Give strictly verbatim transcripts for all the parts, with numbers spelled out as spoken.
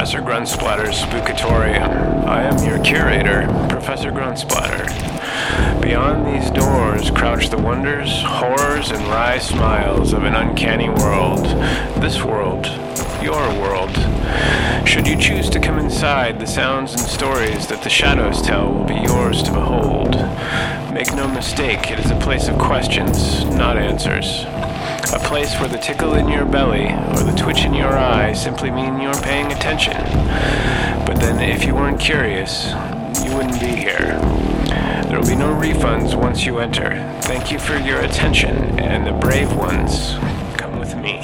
Professor Grunsplatter's Spookatorium. I am your curator, Professor Grunsplatter. Beyond these doors crouch the wonders, horrors, and wry smiles of an uncanny world. This world, your world. Should you choose to come inside, the sounds and stories that the shadows tell will be yours to behold. Make no mistake, it is a place of questions, not answers. A place where the tickle in your belly or the twitch in your eye simply mean you're paying attention. But then if you weren't curious, you wouldn't be here. There will be no refunds once you enter. Thank you for your attention, and the brave ones, come with me.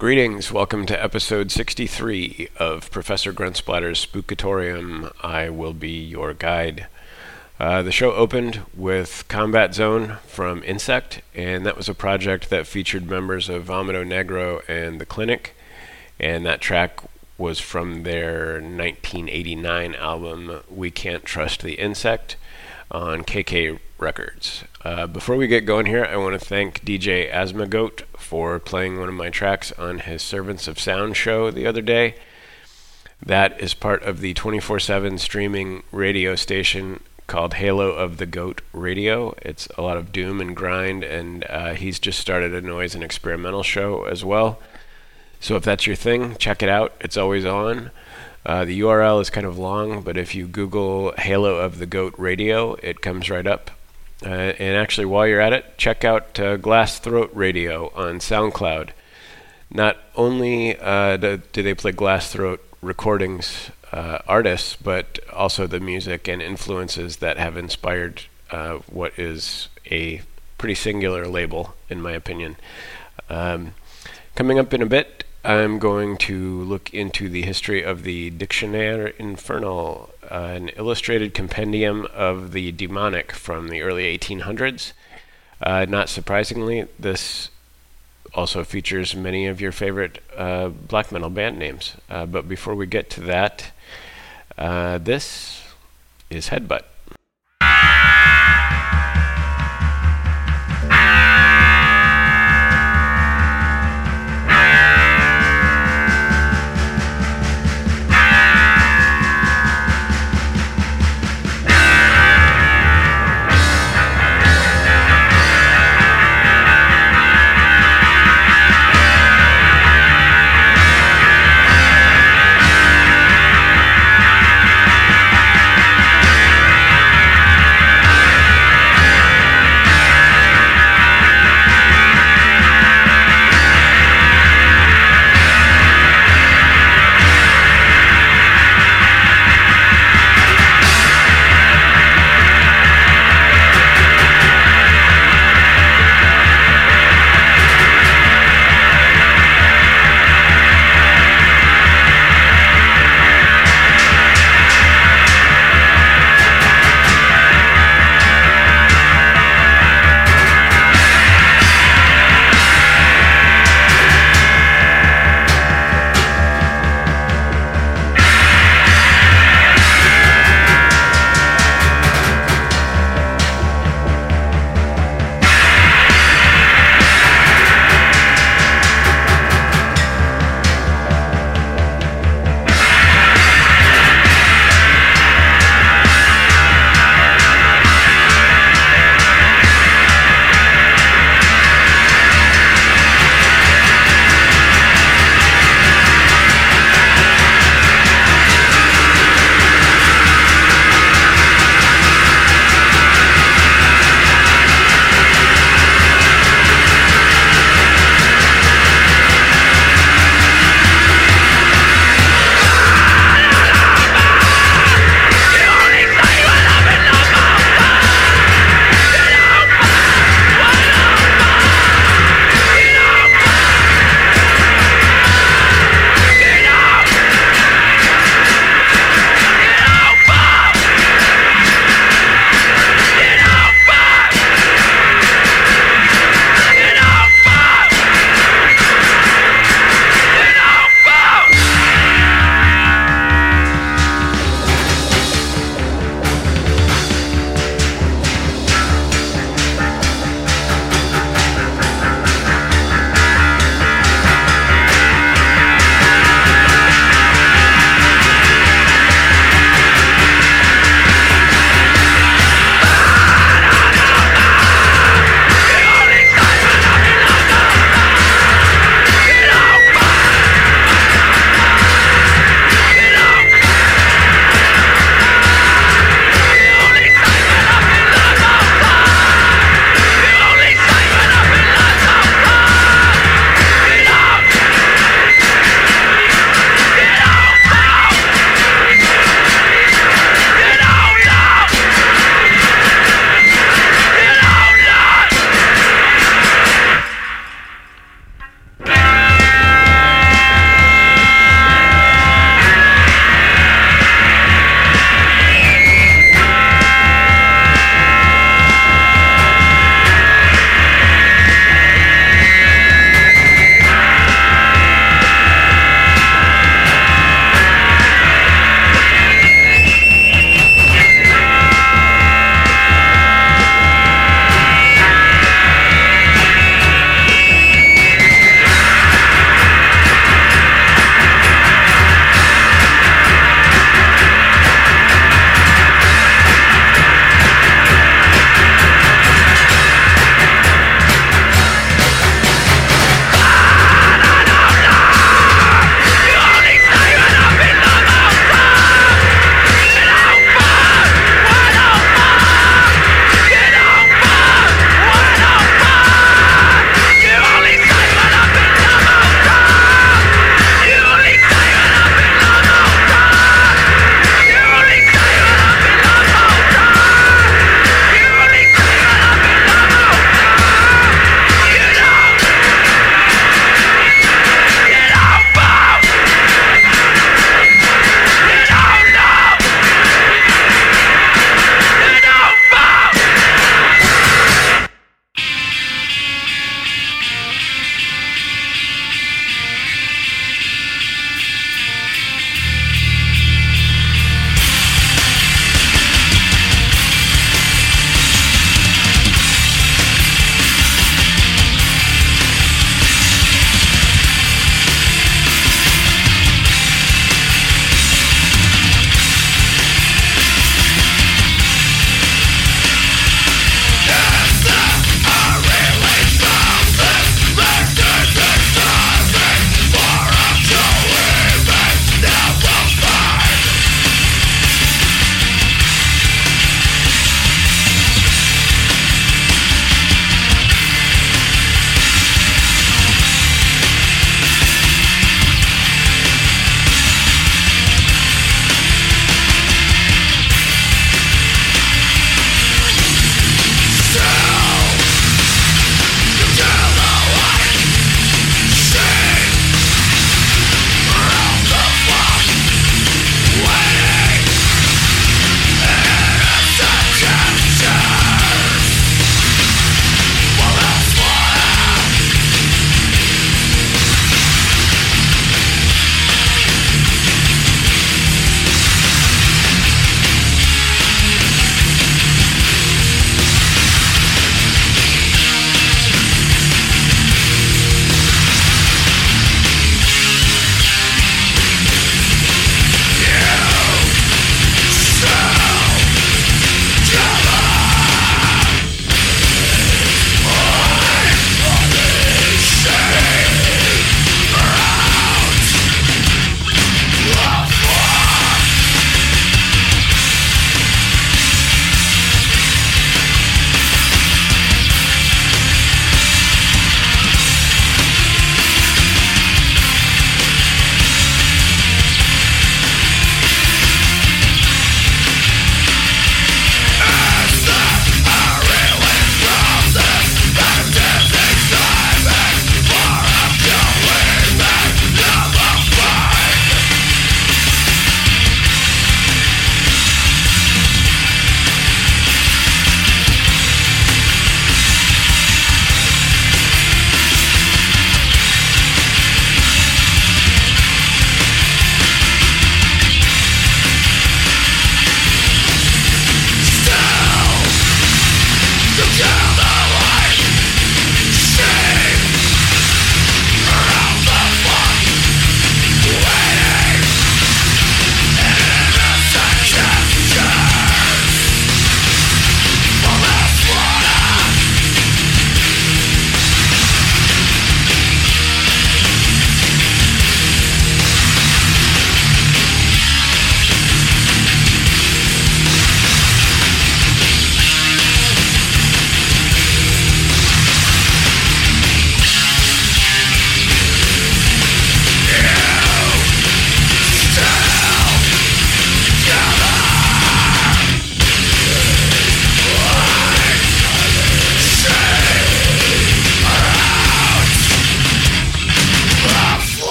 Greetings, welcome to episode sixty-three of Professor Grunsplatter's Spookatorium. I will be your guide. Uh, the show opened with Combat Zone from Insekt, and that was a project that featured members of Vomito Negro and The Clinic, and that track was from their nineteen eighty-nine album We Can't Trust the Insekt on K K. Records. Uh, before we get going here, I want to thank D J AsmaGoat for playing one of my tracks on his Servants of Sound show the other day. That is part of the twenty-four seven streaming radio station called Halo of the Goat Radio. It's a lot of doom and grind, and uh, he's just started a noise and experimental show as well. So if that's your thing, check it out. It's always on. Uh, the U R L is kind of long, but if you Google Halo of the Goat Radio, it comes right up. Uh, and actually, while you're at it, check out uh, Glass Throat Radio on SoundCloud. Not only uh, do, do they play Glass Throat recordings, uh, artists, but also the music and influences that have inspired uh, what is a pretty singular label, in my opinion. Um, coming up in a bit, I'm going to look into the history of the Dictionnaire Infernal, uh, an illustrated compendium of the demonic from the early eighteen hundreds. Uh, not surprisingly, this also features many of your favorite uh, black metal band names. Uh, but before we get to that, uh, this is Headbutt.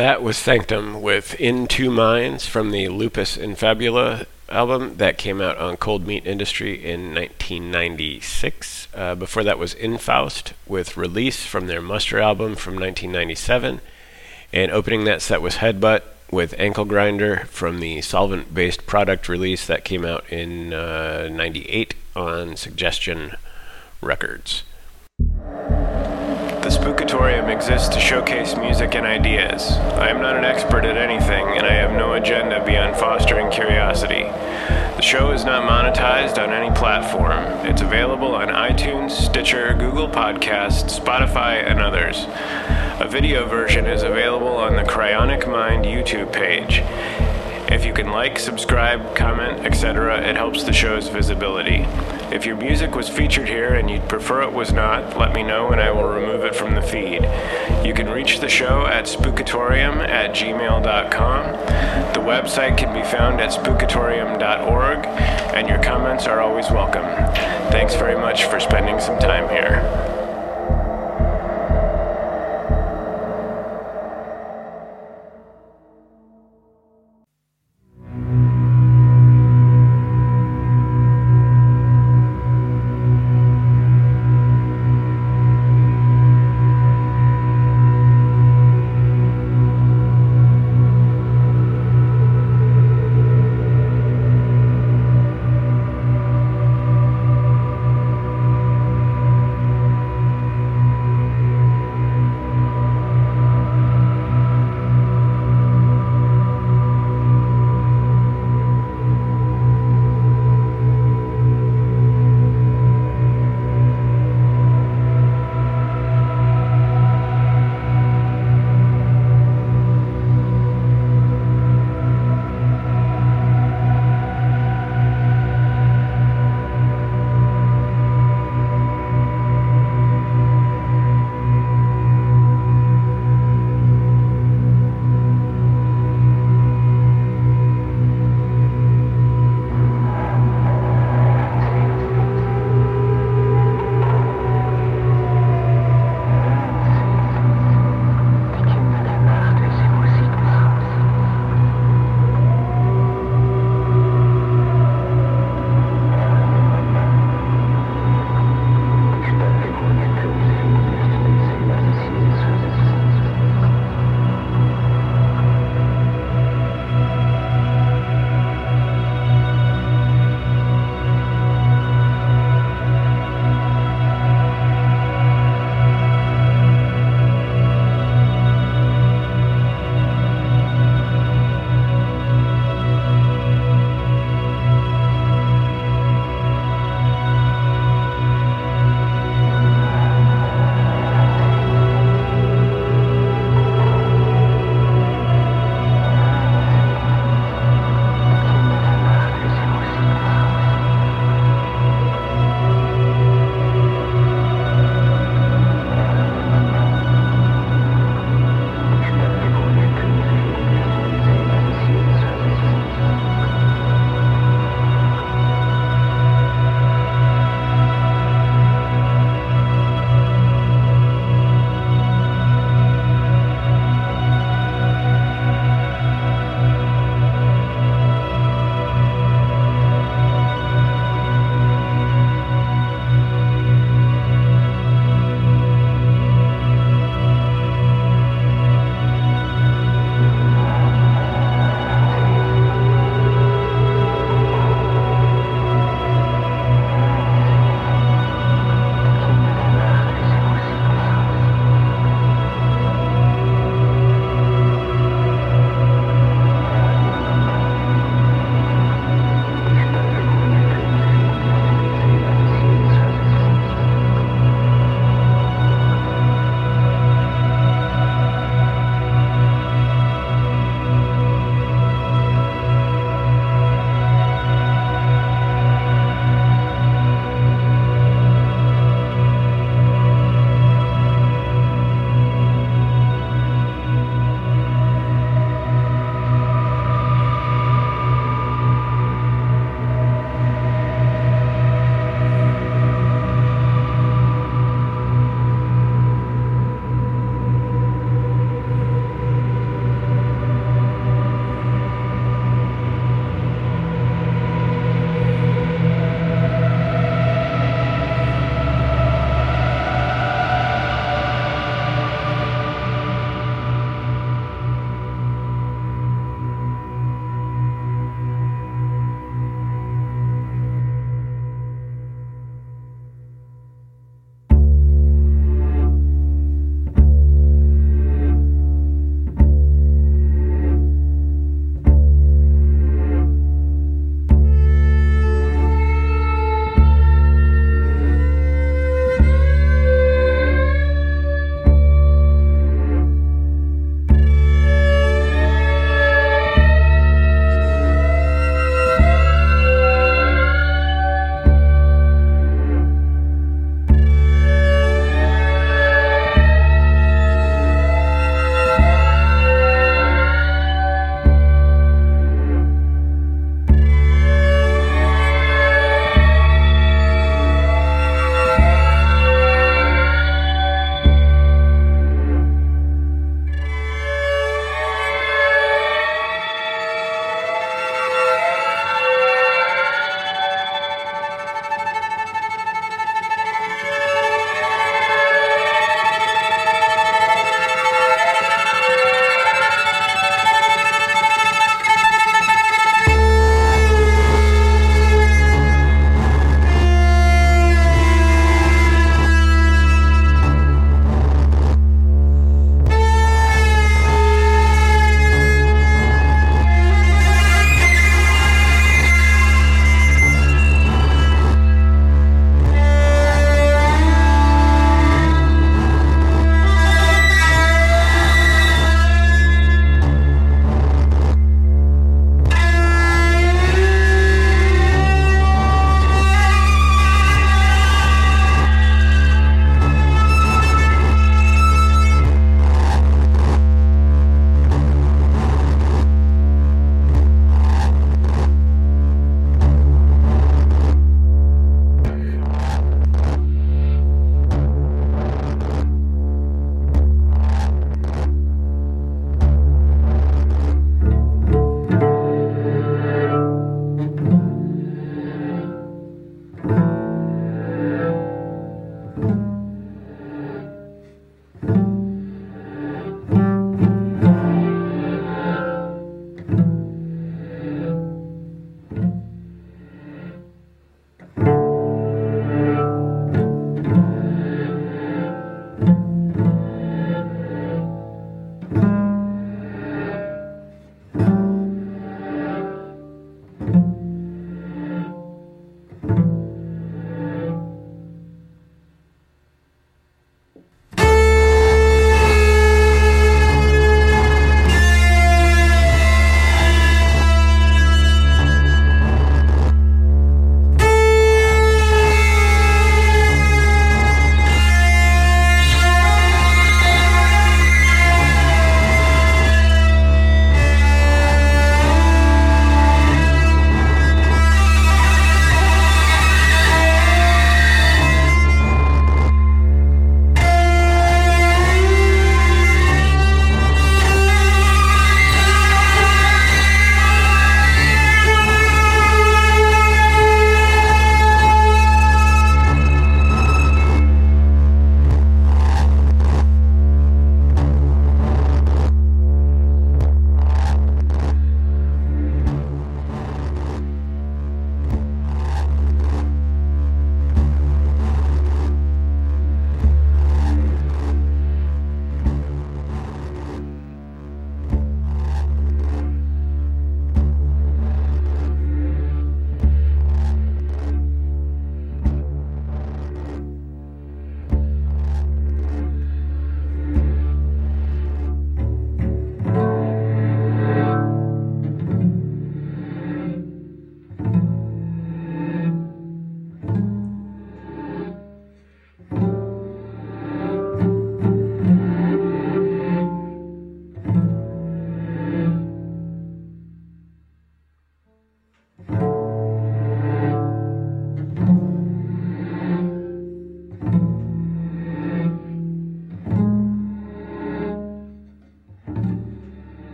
That was Sanctum with In Two Minds from the Lupus in Fabula album that came out on Cold Meat Industry in nineteen ninety-six. Uh, before that was Infaust with Release from their Muster album from nineteen ninety-seven. And opening that set was Headbutt with Ankle Grinder from the solvent-based product release that came out in uh, ninety-eight on Suggestion Records. The Spookatorium exists to showcase music and ideas. I am not an expert at anything, and I have no agenda beyond fostering curiosity. The show is not monetized on any platform. It's available on iTunes, Stitcher, Google Podcasts, Spotify, and others. A video version is available on the Cryonic Mind YouTube page. If you can like, subscribe, comment, et cetera, it helps the show's visibility. If your music was featured here and you'd prefer it was not, let me know and I will remove it from the feed. You can reach the show at spookatorium at gmail dot com. The website can be found at spookatorium dot org, and your comments are always welcome. Thanks very much for spending some time here.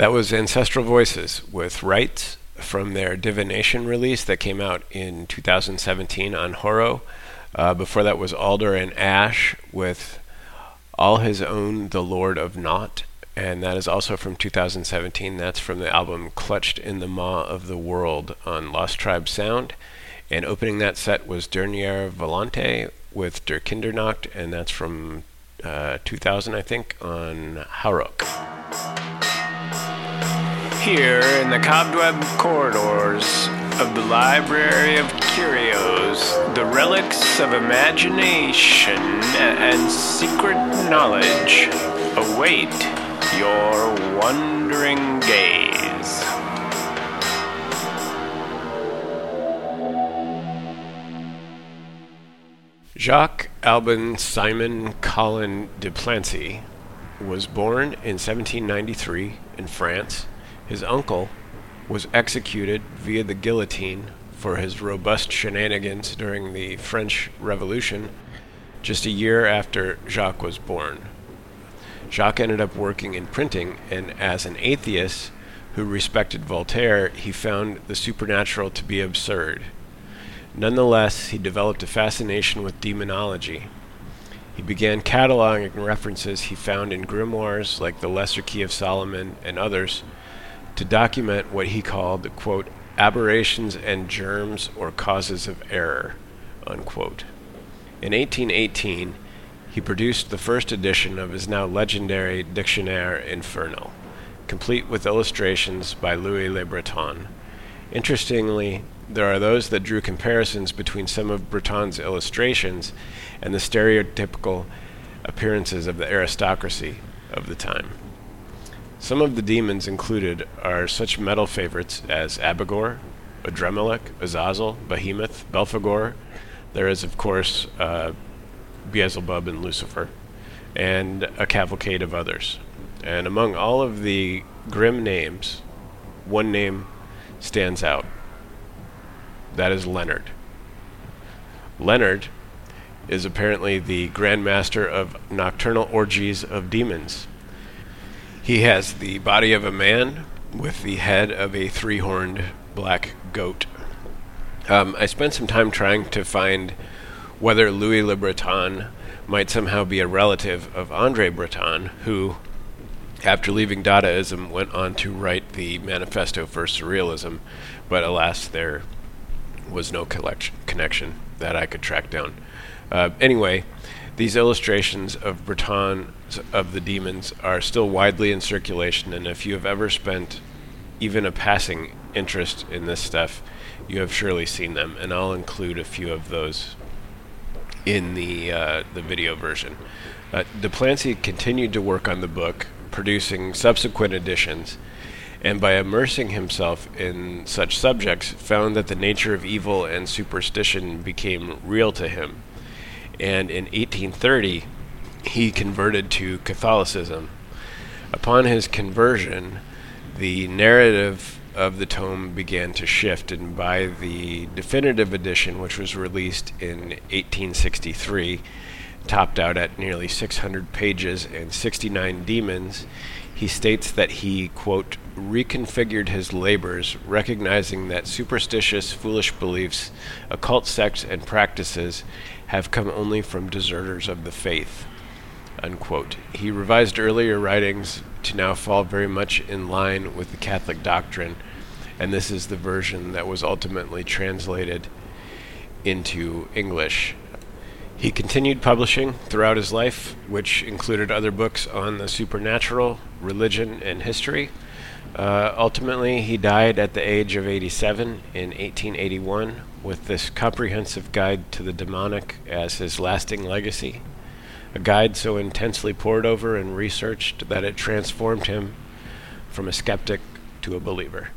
That was Ancestral Voices with Rites from their Divination release that came out in two thousand seventeen on Horro. Uh, before that was Alder and Ash with All His Own, The Lord of Naught, and that is also from two thousand seventeen. That's from the album Clutched in the Maw of the World on Lost Tribe Sound. And opening that set was Dernière Volonté with Der Kindernacht, and that's from uh, two thousand, I think, on Hauroch. Here in the cobweb corridors of the Library of Curios, the relics of imagination and secret knowledge await your wandering gaze. Jacques Albin Simon Collin de Plancy was born in seventeen ninety-three in France. His uncle was executed via the guillotine for his robust shenanigans during the French Revolution just a year after Jacques was born. Jacques ended up working in printing, and as an atheist who respected Voltaire, he found the supernatural to be absurd. Nonetheless, he developed a fascination with demonology. He began cataloging references he found in grimoires like the Lesser Key of Solomon and others to document what he called, quote, aberrations and germs or causes of error, unquote. In eighteen eighteen, he produced the first edition of his now legendary Dictionnaire Infernal, complete with illustrations by Louis Le Breton. Interestingly, there are those that drew comparisons between some of Breton's illustrations and the stereotypical appearances of the aristocracy of the time. Some of the demons included are such metal favorites as Abigor, Odremelech, Azazel, Behemoth, Belphegor. There is, of course, uh, Beelzebub and Lucifer, and a cavalcade of others. And among all of the grim names, one name stands out. That is Leonard. Leonard is apparently the Grand Master of Nocturnal Orgies of Demons. He has the body of a man with the head of a three-horned black goat. Um, I spent some time trying to find whether Louis Le Breton might somehow be a relative of André Breton, who, after leaving Dadaism, went on to write the Manifesto for Surrealism, but alas, there was no connection that I could track down. Uh, anyway, these illustrations of Breton's of the demons are still widely in circulation, and if you have ever spent even a passing interest in this stuff, you have surely seen them, and I'll include a few of those in the uh, the video version. Uh, De Plancy continued to work on the book, producing subsequent editions, and by immersing himself in such subjects, found that the nature of evil and superstition became real to him. And in eighteen thirty, he converted to Catholicism. Upon his conversion, the narrative of the tome began to shift, and by the definitive edition, which was released in eighteen sixty-three, topped out at nearly six hundred pages and sixty-nine demons, he states that he, quote, reconfigured his labors, recognizing that superstitious, foolish beliefs, occult sects, and practices have come only from deserters of the faith, unquote. He revised earlier writings to now fall very much in line with the Catholic doctrine, and this is the version that was ultimately translated into English. He continued publishing throughout his life, which included other books on the supernatural, religion, and history. Uh, ultimately, he died at the age of eighty-seven in eighteen eighty-one, with this comprehensive guide to the demonic as his lasting legacy, a guide so intensely pored over and researched that it transformed him from a skeptic to a believer.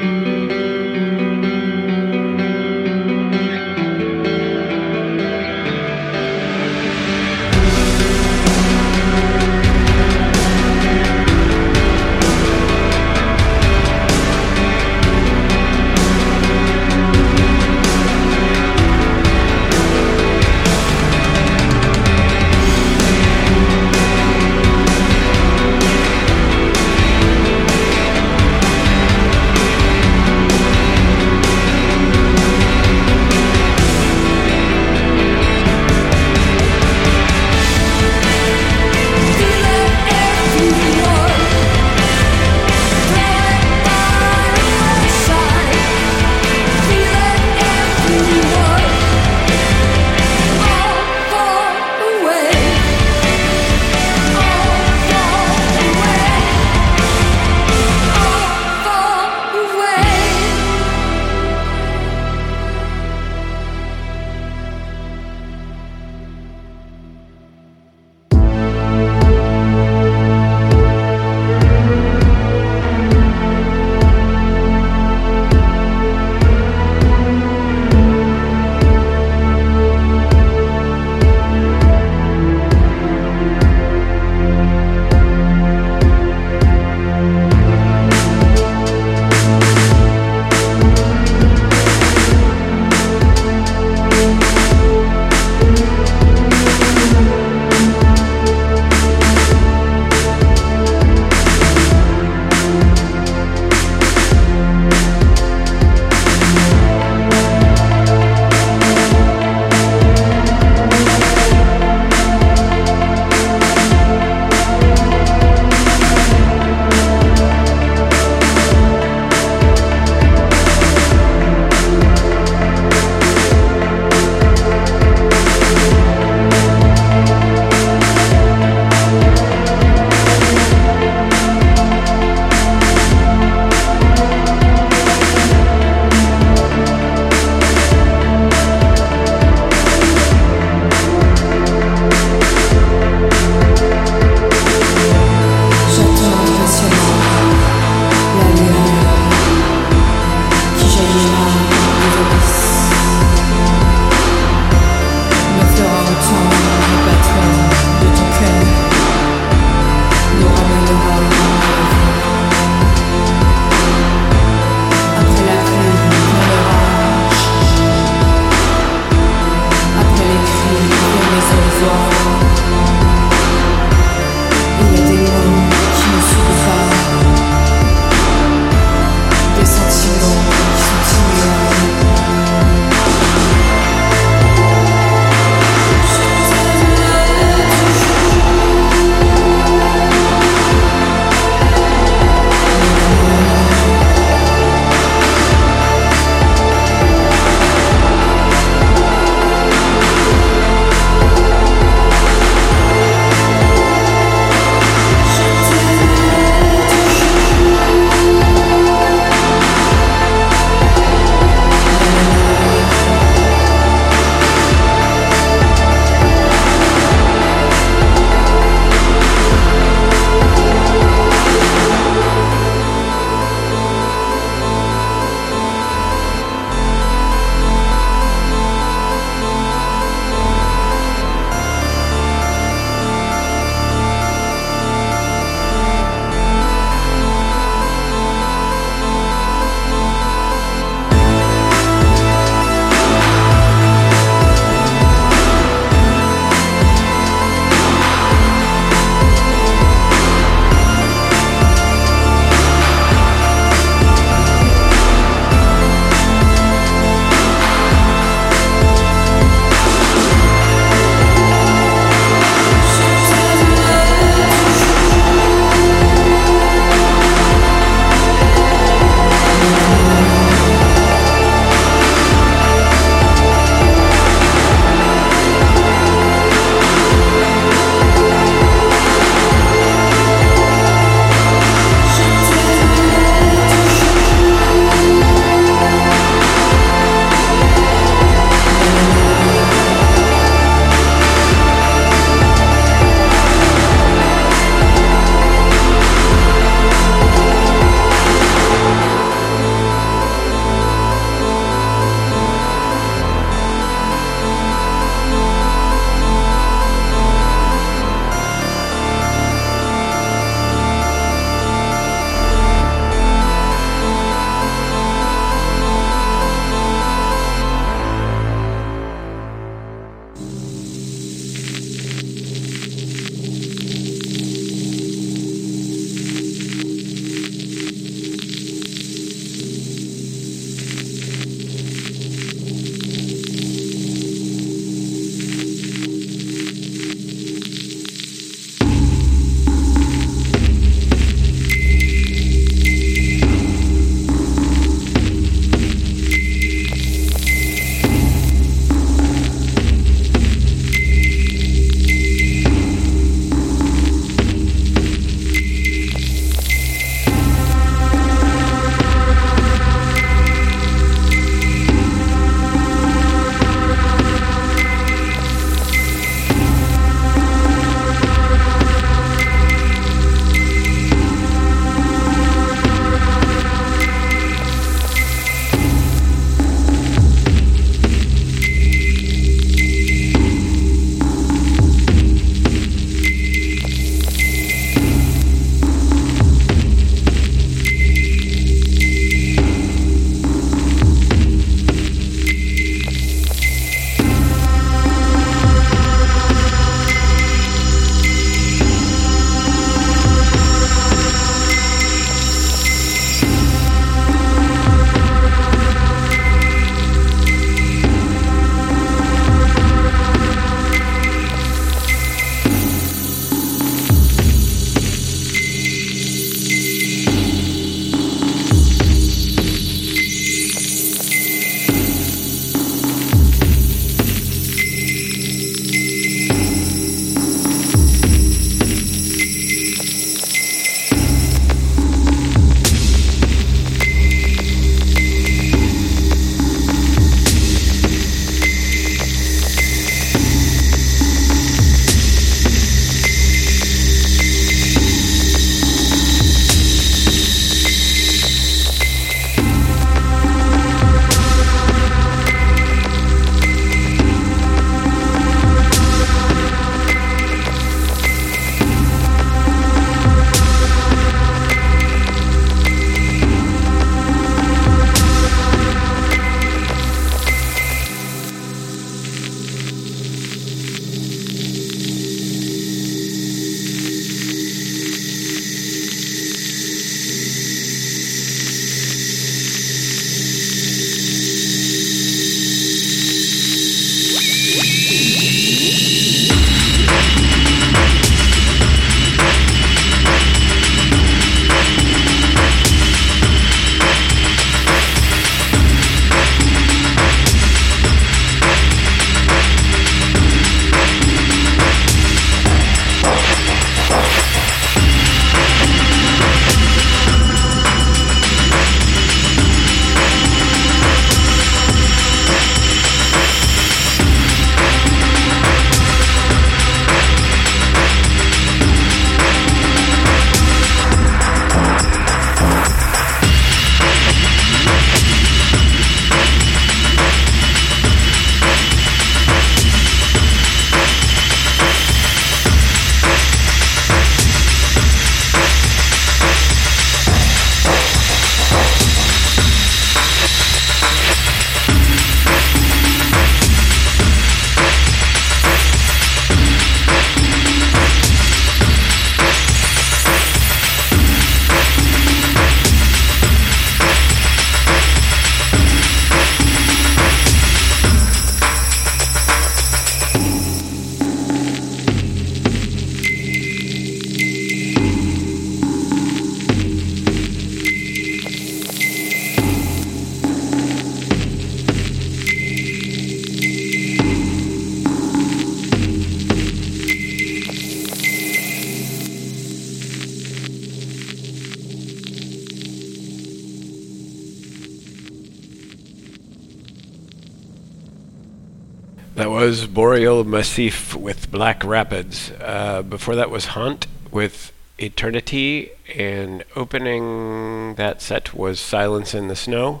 That was Boreal Massif with Black Rapids. Uh, before that was Haunt with Eternity, and opening that set was Silence in the Snow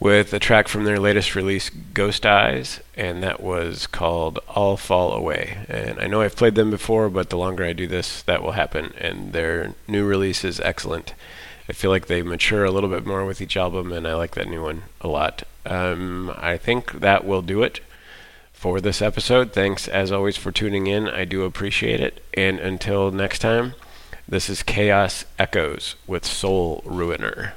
with a track from their latest release, Ghost Eyes, and that was called All Fall Away. And I know I've played them before, but the longer I do this, that will happen, and their new release is excellent. I feel like they mature a little bit more with each album, and I like that new one a lot. Um, I think that will do it for this episode. Thanks, as always, for tuning in. I do appreciate it. And until next time, this is Chaos Echoes with Soul Ruiner.